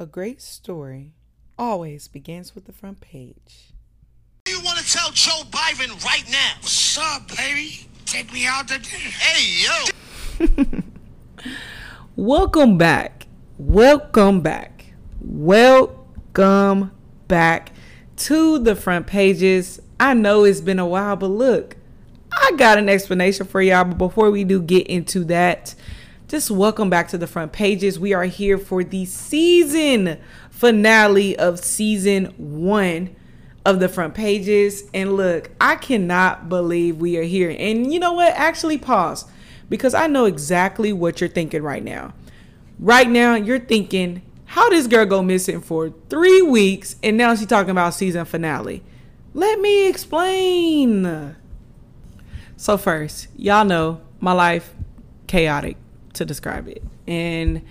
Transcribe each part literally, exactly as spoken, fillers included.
A great story always begins with the front page. What do you want to tell Joe Biden right now? What's up, baby? Take me out to dinner. Hey, yo. Welcome back. Welcome back. Welcome back to the front pages. I know it's been a while, but look, I got an explanation for y'all. But before we do get into that, just welcome back to the front pages. We are here for the season finale of season one of the front pages. And look, I cannot believe we are here. And you know what? Actually pause, because I know exactly what you're thinking right now. Right now, you're thinking, how this girl go missing for three weeks and now she's talking about season finale? Let me explain. So first, y'all know my life chaotic, to describe it, and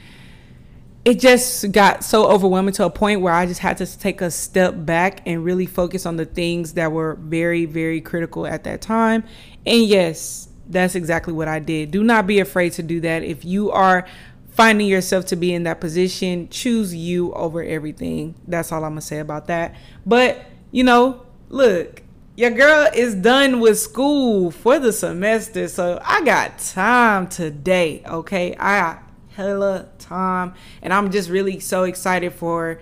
it just got so overwhelming to a point where I just had to take a step back and really focus on the things that were very, very critical at that time. And yes, that's exactly what I did. Do not be afraid to do that. If you are finding yourself to be in that position, choose you over everything. That's all I'm gonna say about that. But you know, look, your girl is done with school for the semester, so I got time today, okay? I got hella time, and I'm just really so excited for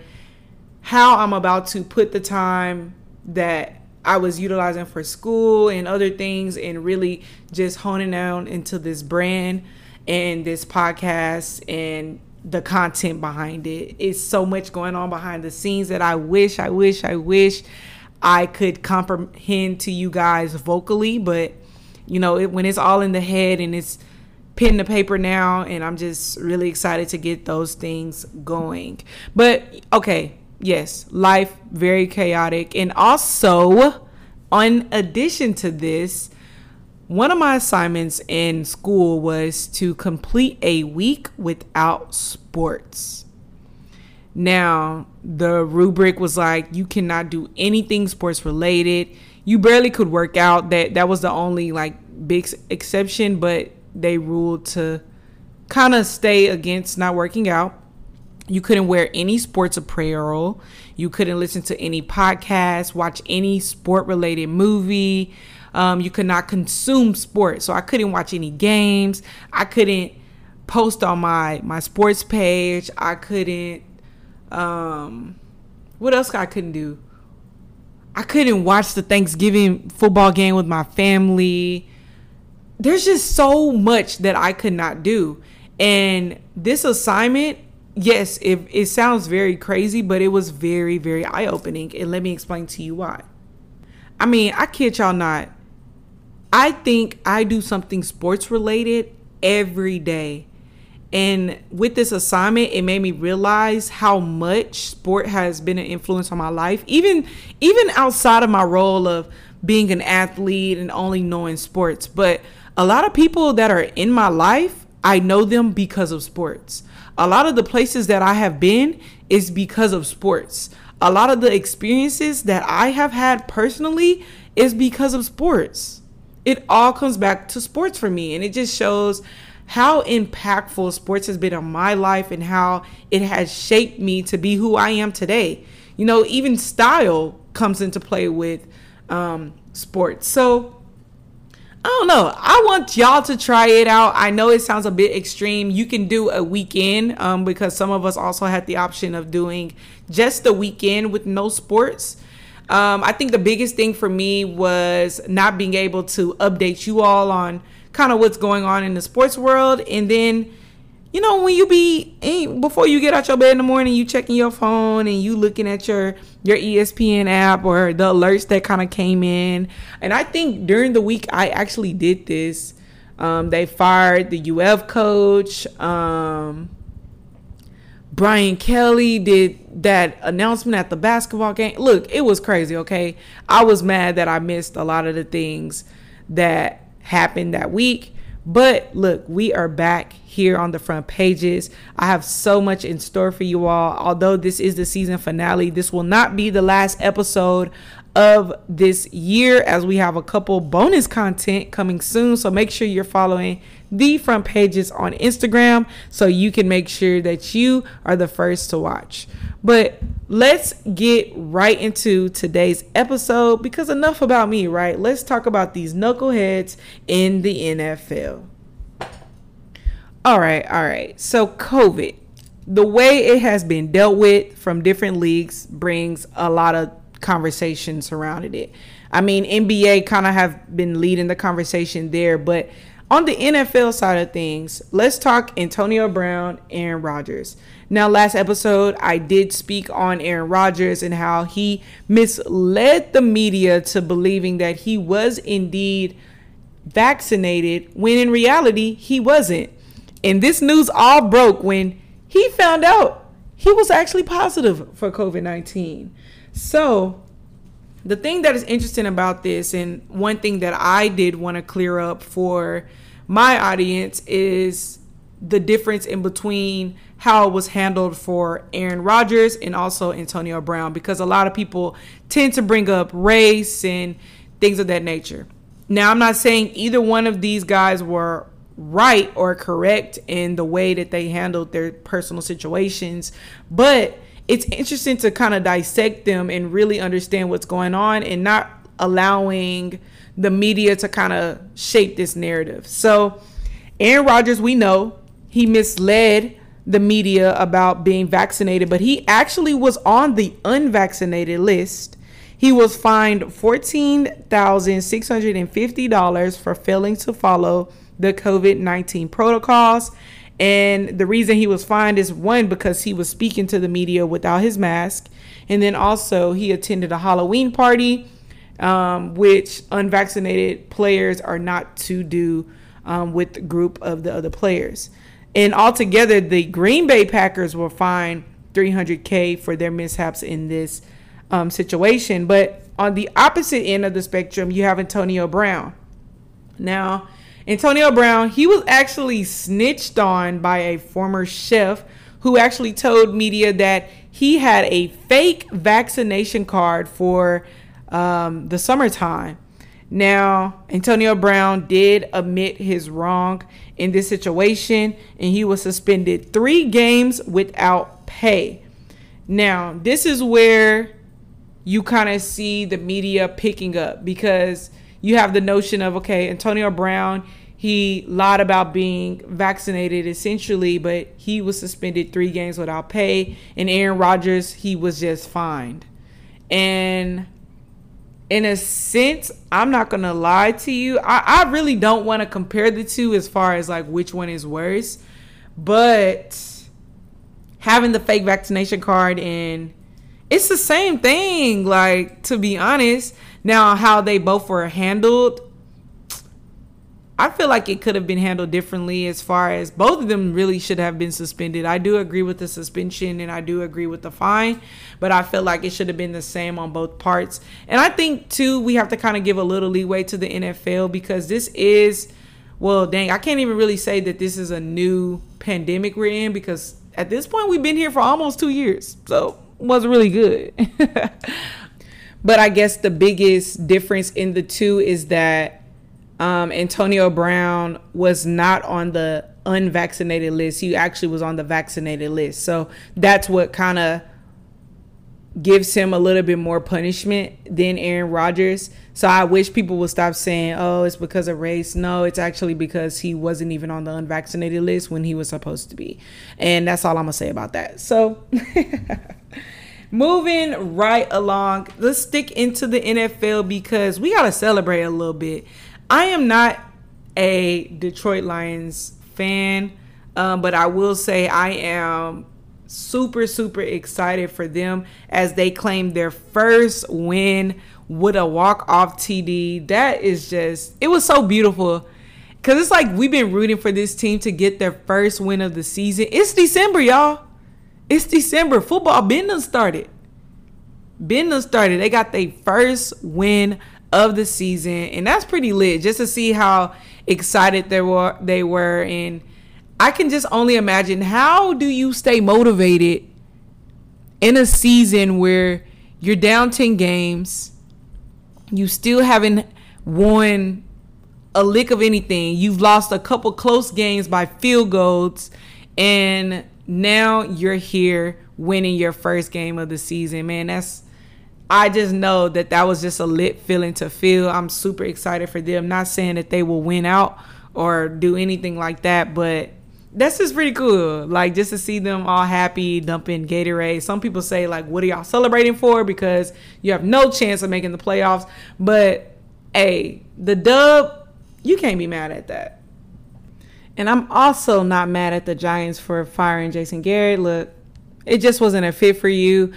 how I'm about to put the time that I was utilizing for school and other things and really just honing down into this brand and this podcast and the content behind it. It's so much going on behind the scenes that I wish, I wish, I wish I could comprehend to you guys vocally, but you know, it, when it's all in the head and it's pen to paper now, and I'm just really excited to get those things going. But okay, yes, life very chaotic. And also, in addition to this, one of my assignments in school was to complete a week without sports. Now, the rubric was like, you cannot do anything sports related. You barely could work out. That that was the only like big exception, but they ruled to kind of stay against not working out. You couldn't wear any sports apparel. You couldn't listen to any podcast, watch any sport related movie. Um, you could not consume sports. So I couldn't watch any games. I couldn't post on my, my sports page. I couldn't Um, what else I couldn't do? I couldn't watch the Thanksgiving football game with my family. There's just so much that I could not do. And this assignment, yes, it, it sounds very crazy, but it was very, very eye-opening. And let me explain to you why. I mean, I kid y'all not. I think I do something sports-related every day. And with this assignment, it made me realize how much sport has been an influence on my life, even even outside of my role of being an athlete and only knowing sports. But a lot of people that are in my life, I know them because of sports. A lot of the places that I have been is because of sports. A lot of the experiences that I have had personally is because of sports. It all comes back to sports for me, and it just shows how impactful sports has been on my life and how it has shaped me to be who I am today. You know, even style comes into play with um, sports. So I don't know. I want y'all to try it out. I know it sounds a bit extreme. You can do a weekend um, because some of us also had the option of doing just the weekend with no sports. Um, I think the biggest thing for me was not being able to update you all on kind of what's going on in the sports world. And then, you know, when you be, before you get out your bed in the morning, you checking your phone and you looking at your, your E S P N app or the alerts that kind of came in. And I think during the week, I actually did this. Um, they fired the U F coach. Um, Brian Kelly did that announcement at the basketball game. Look, it was crazy, okay? I was mad that I missed a lot of the things that happened that week, but look, we are back here on the front pages. I have so much in store for you all. Although this is the season finale, this will not be the last episode of this year, as we have a couple bonus content coming soon. So make sure you're following the front pages on Instagram, so you can make sure that you are the first to watch. But let's get right into today's episode, because enough about me, right? Let's talk about these knuckleheads in the N F L. All right, all right. So COVID, the way it has been dealt with from different leagues brings a lot of conversation surrounding it. I mean, N B A kind of have been leading the conversation there, but on the N F L side of things, let's talk Antonio Brown, Aaron Rodgers. Now, last episode, I did speak on Aaron Rodgers and how he misled the media to believing that he was indeed vaccinated, when in reality, he wasn't. And this news all broke when he found out he was actually positive for covid nineteen. So the thing that is interesting about this, and one thing that I did want to clear up for my audience, is the difference in between how it was handled for Aaron Rodgers and also Antonio Brown, because a lot of people tend to bring up race and things of that nature. Now, I'm not saying either one of these guys were right or correct in the way that they handled their personal situations, but it's interesting to kind of dissect them and really understand what's going on and not allowing the media to kind of shape this narrative. So Aaron Rodgers, we know he misled the media about being vaccinated, but he actually was on the unvaccinated list. He was fined fourteen thousand six hundred fifty dollars for failing to follow the covid nineteen protocols. And the reason he was fined is, one, because he was speaking to the media without his mask. And then also he attended a Halloween party, um, which unvaccinated players are not to do um, with the group of the other players. And altogether, the Green Bay Packers were fined three hundred thousand dollars for their mishaps in this um, situation. But on the opposite end of the spectrum, you have Antonio Brown. Now, Antonio Brown, he was actually snitched on by a former chef who actually told media that he had a fake vaccination card for um, the summertime. Now, Antonio Brown did admit his wrong in this situation, and he was suspended three games without pay. Now, this is where you kind of see the media picking up, because you have the notion of, okay, Antonio Brown, he lied about being vaccinated essentially, but he was suspended three games without pay. And Aaron Rodgers, he was just fined. And in a sense, I'm not going to lie to you, I, I really don't want to compare the two as far as like which one is worse. But having the fake vaccination card, and it's the same thing, like, to be honest. Now, how they both were handled, I feel like it could have been handled differently, as far as both of them really should have been suspended. I do agree with the suspension and I do agree with the fine, but I feel like it should have been the same on both parts. And I think, too, we have to kind of give a little leeway to the N F L, because this is, well, dang, I can't even really say that this is a new pandemic we're in, because at this point we've been here for almost two years. So it wasn't really good. But I guess the biggest difference in the two is that um, Antonio Brown was not on the unvaccinated list. He actually was on the vaccinated list. So that's what kind of gives him a little bit more punishment than Aaron Rodgers. So I wish people would stop saying, oh, it's because of race. No, it's actually because he wasn't even on the unvaccinated list when he was supposed to be. And that's all I'm going to say about that. So moving right along, let's stick into the N F L, because we got to celebrate a little bit. I am not a Detroit Lions fan, um, but I will say I am super, super excited for them as they claim their first win with a walk-off T D. That is just, it was so beautiful, because it's like we've been rooting for this team to get their first win of the season. It's December, y'all. It's December. Football been done started. Been done started. They got their first win of the season, and that's pretty lit, just to see how excited they were. They were, and I can just only imagine, how do you stay motivated in a season where you're down ten games, you still haven't won a lick of anything. You've lost a couple close games by field goals, and now you're here winning your first game of the season. Man, that's, I just know that that was just a lit feeling to feel. I'm super excited for them. Not saying that they will win out or do anything like that, but that's just pretty cool. Like, just to see them all happy, dumping Gatorade. Some people say, like, what are y'all celebrating for? Because you have no chance of making the playoffs. But, hey, the dub, you can't be mad at that. And I'm also not mad at the Giants for firing Jason Garrett. Look, it just wasn't a fit for you.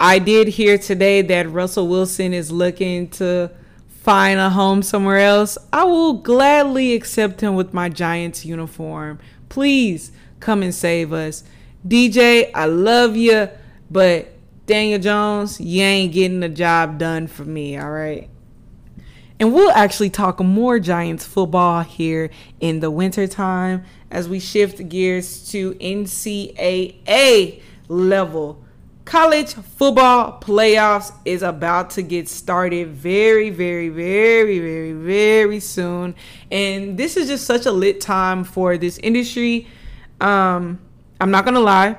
I did hear today that Russell Wilson is looking to find a home somewhere else. I will gladly accept him with my Giants uniform. Please come and save us. D J, I love you, but Daniel Jones, you ain't getting the job done for me, all right? And we'll actually talk more Giants football here in the wintertime as we shift gears to N C double A level. College football playoffs is about to get started very, very, very, very, very soon. And this is just such a lit time for this industry. Um, I'm not going to lie.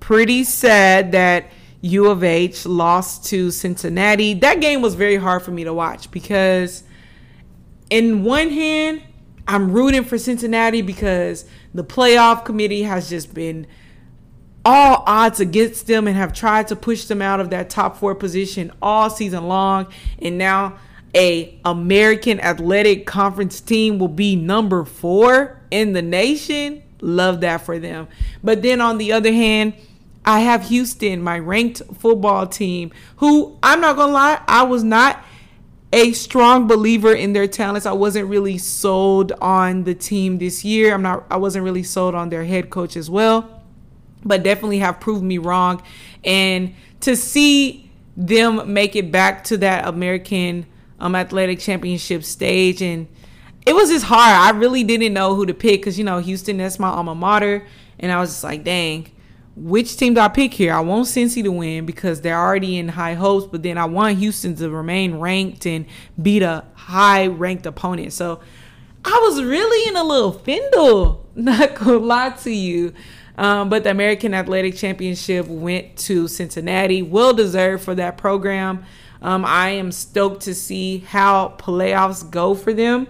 Pretty sad that U of H lost to Cincinnati. That game was very hard for me to watch because in one hand, I'm rooting for Cincinnati because the playoff committee has just been all odds against them and have tried to push them out of that top four position all season long. And now a American Athletic Conference team will be number four in the nation. Love that for them. But then on the other hand, I have Houston, my ranked football team, who I'm not going to lie, I was not a strong believer in their talents. I wasn't really sold on the team this year. I'm not, I wasn't really sold on their head coach as well, but definitely have proved me wrong. And to see them make it back to that American um, Athletic Championship stage, and it was just hard. I really didn't know who to pick because, you know, Houston, that's my alma mater. And I was just like, dang, which team do I pick here? I want Cincy to win because they're already in high hopes, but then I want Houston to remain ranked and beat a high-ranked opponent. So I was really in a little findle, not gonna lie to you. Um, but the American Athletic Championship went to Cincinnati. Well deserved for that program. Um, I am stoked to see how playoffs go for them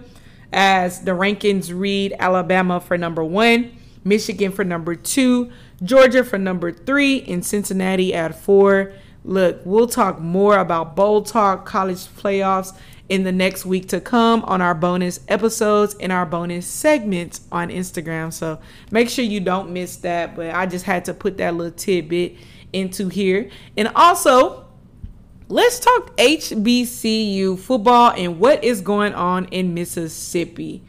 as the rankings read Alabama for number one, Michigan for number two, Georgia for number three, and Cincinnati at four. Look, we'll talk more about Bowl Talk, college playoffs in the next week to come on our bonus episodes and our bonus segments on Instagram. So make sure you don't miss that. But I just had to put that little tidbit into here. And also, let's talk H B C U football and what is going on in Mississippi.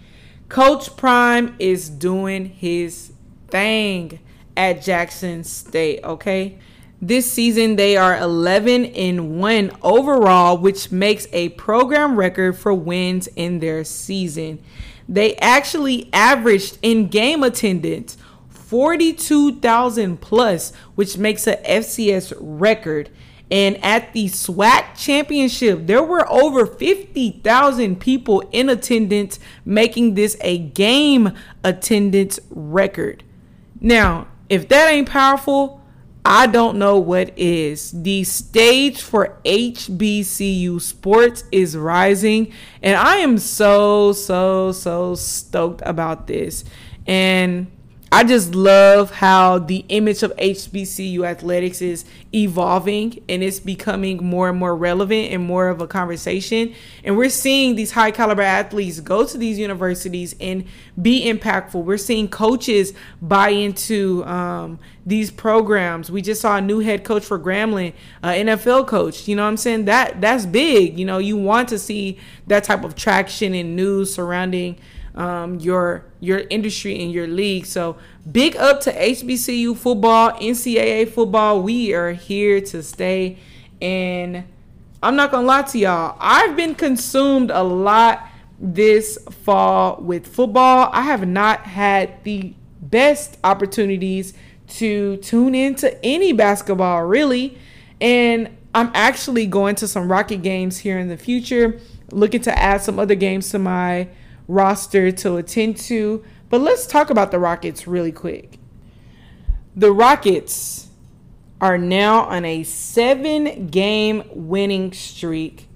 Coach Prime is doing his thing at Jackson State, okay? This season, they are eleven and one overall, which makes a program record for wins in their season. They actually averaged in-game attendance forty-two thousand plus, which makes a F C S record. And at the SWAC championship, there were over fifty thousand people in attendance, making this a game attendance record. Now, if that ain't powerful, I don't know what is. The stage for H B C U sports is rising, and I am so, so, so stoked about this. And I just love how the image of H B C U athletics is evolving, and it's becoming more and more relevant and more of a conversation. And we're seeing these high caliber athletes go to these universities and be impactful. We're seeing coaches buy into um, these programs. We just saw a new head coach for Grambling, uh, N F L coach. You know what I'm saying? That that's big. You know, you want to see that type of traction and news surrounding Um, your your industry and your league. So big up to H B C U football, N C double A football. We are here to stay. And I'm not going to lie to y'all, I've been consumed a lot this fall with football. I have not had the best opportunities to tune into any basketball, really. And I'm actually going to some Rocket games here in the future, looking to add some other games to my roster to attend to. But let's talk about the Rockets really quick. The Rockets are now on a seven-game winning streak.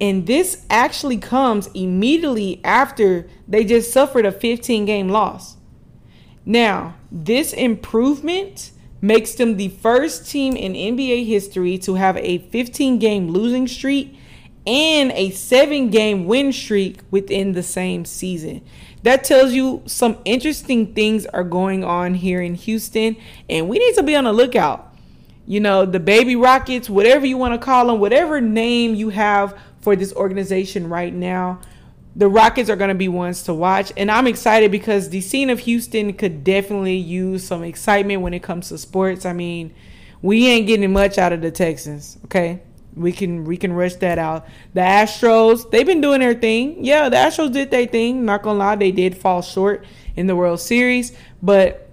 And this actually comes immediately after they just suffered a fifteen-game loss. Now, this improvement makes them the first team in N B A history to have a fifteen-game losing streak and a seven-game win streak within the same season. That tells you some interesting things are going on here in Houston, and we need to be on the lookout. You know, the baby Rockets, whatever you want to call them, whatever name you have for this organization right now, the Rockets are going to be ones to watch. And I'm excited because the scene of Houston could definitely use some excitement when it comes to sports. I mean, we ain't getting much out of the Texans, okay? We can we can rush that out. The Astros, they've been doing their thing. Yeah, the Astros did their thing. Not going to lie, they did fall short in the World Series. But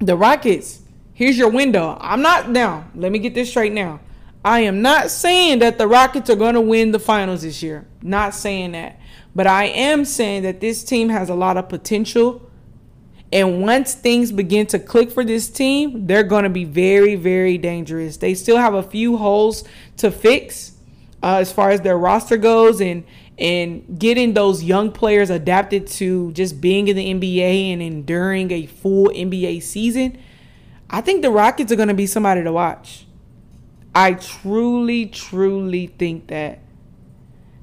the Rockets, here's your window. I'm not now. Let me get this straight now. I am not saying that the Rockets are going to win the finals this year. Not saying that. But I am saying that this team has a lot of potential. And once things begin to click for this team, they're going to be very, very dangerous. They still have a few holes to fix uh, as far as their roster goes and and getting those young players adapted to just being in the N B A and enduring a full N B A season. I think the Rockets are going to be somebody to watch. I truly, truly think that.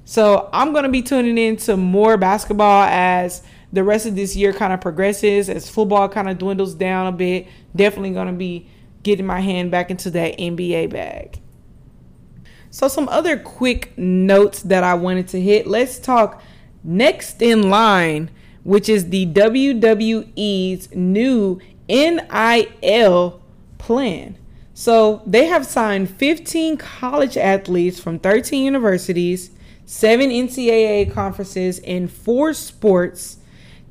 So I'm going to be tuning in to more basketball as the rest of this year kind of progresses, as football kind of dwindles down a bit. Definitely going to be getting my hand back into that N B A bag. So some other quick notes that I wanted to hit. Let's talk next in line, which is the W W E's new N I L plan. So they have signed fifteen college athletes from thirteen universities, seven N C A A conferences, and four sports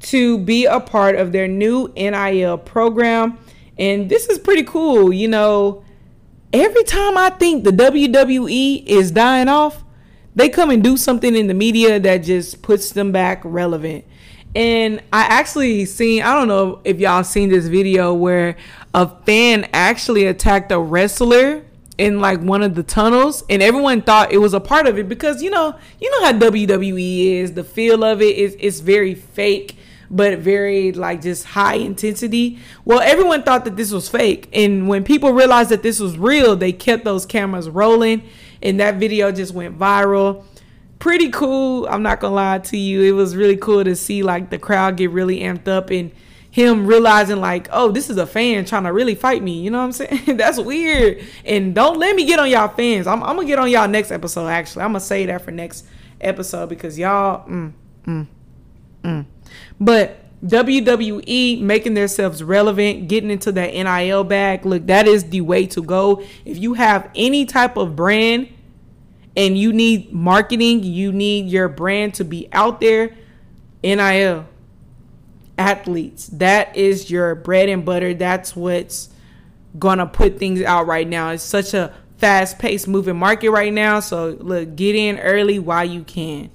to be a part of their new N I L program. And this is pretty cool. You know, every time I think the W W E is dying off, they come and do something in the media that just puts them back relevant. And I actually seen, I don't know if y'all seen this video where a fan actually attacked a wrestler in like one of the tunnels, and everyone thought it was a part of it because, you know, you know how W W E is, the feel of it is it's very fake, but very like just high intensity. Well, everyone thought that this was fake. And when people realized that this was real, they kept those cameras rolling. And that video just went viral. Pretty cool. I'm not going to lie to you. It was really cool to see like the crowd get really amped up and him realizing like, oh, this is a fan trying to really fight me. You know what I'm saying? That's weird. And don't let me get on y'all fans. I'm, I'm going to get on y'all next episode. Actually, I'm going to say that for next episode because y'all, mm, mm, mm. But W W E making themselves relevant, getting into that N I L bag. Look, that is the way to go. If you have any type of brand and you need marketing, you need your brand to be out there, N I L, athletes, that is your bread and butter. That's what's going to put things out right now. It's such a fast-paced moving market right now. So, look, get in early while you can.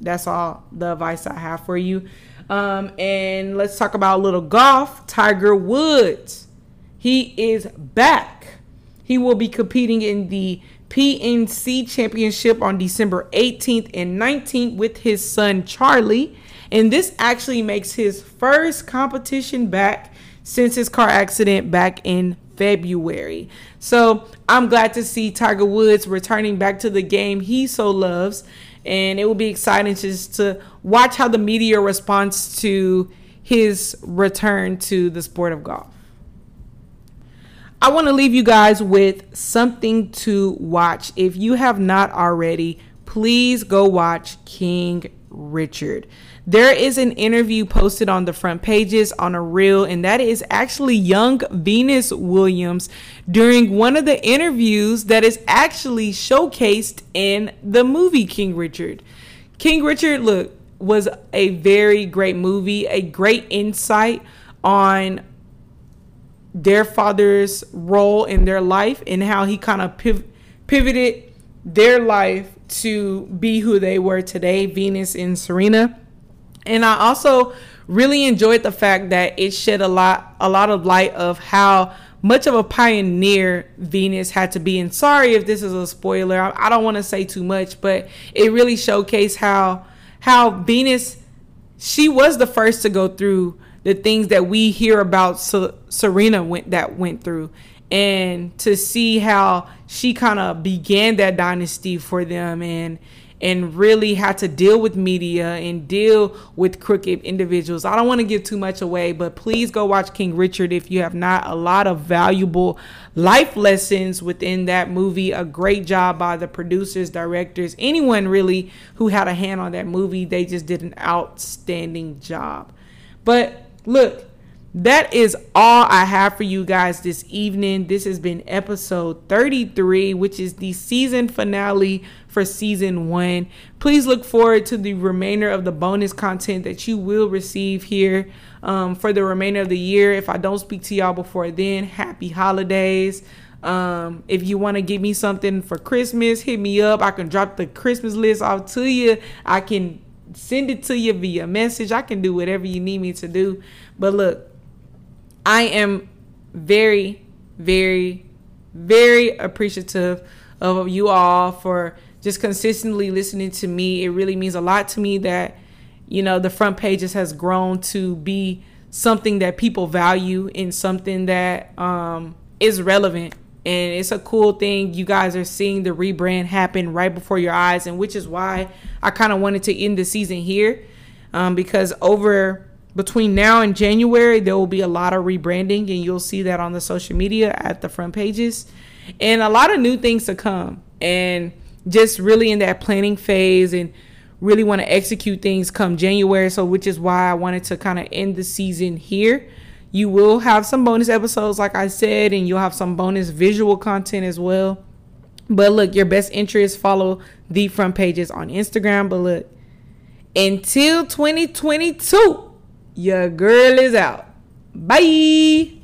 That's all the advice I have for you. Um, and let's talk about a little golf. Tiger Woods, he is back. He will be competing in the P N C Championship on December eighteenth and nineteenth with his son, Charlie. And this actually makes his first competition back since his car accident back in February. So I'm glad to see Tiger Woods returning back to the game he so loves. And it will be exciting just to watch how the media responds to his return to the sport of golf. I want to leave you guys with something to watch. If you have not already, please go watch King Richard. There is an interview posted on the front pages on a reel, and that is actually young Venus Williams during one of the interviews that is actually showcased in the movie King Richard. King Richard, look, was a very great movie, a great insight on their father's role in their life and how he kind of piv- pivoted their life to be who they were today, Venus and Serena. And I also really enjoyed the fact that it shed a lot, a lot of light of how much of a pioneer Venus had to be. And sorry if this is a spoiler, I, I don't want to say too much, but it really showcased how how Venus, she was the first to go through the things that we hear about Serena went that went through. And to see how she kind of began that dynasty for them, and and really had to deal with media and deal with crooked individuals. I don't want to give too much away, but please go watch King Richard if you have not. A lot of valuable life lessons within that movie. A great job by the producers, directors, anyone really who had a hand on that movie. They just did an outstanding job. But look, that is all I have for you guys this evening. This has been episode thirty-three, which is the season finale for season one. Please look forward to the remainder of the bonus content that you will receive here um, for the remainder of the year. If I don't speak to y'all before then, happy holidays. Um, if you want to give me something for Christmas, hit me up. I can drop the Christmas list off to you. I can send it to you via message. I can do whatever you need me to do. But look, I am very, very, very appreciative of you all for just consistently listening to me. It really means a lot to me that, you know, the Front Pages has grown to be something that people value and something that um, is relevant. And it's a cool thing. You guys are seeing the rebrand happen right before your eyes, and which is why I kind of wanted to end the season here um, because over... between now and January, there will be a lot of rebranding, and you'll see that on the social media at the Front Pages, and a lot of new things to come. And just really in that planning phase, and really want to execute things come January. So, which is why I wanted to kind of end the season here. You will have some bonus episodes, like I said, and you'll have some bonus visual content as well. But look, your best interest, follow the Front Pages on Instagram. But look, until twenty twenty-two. Your girl is out. Bye.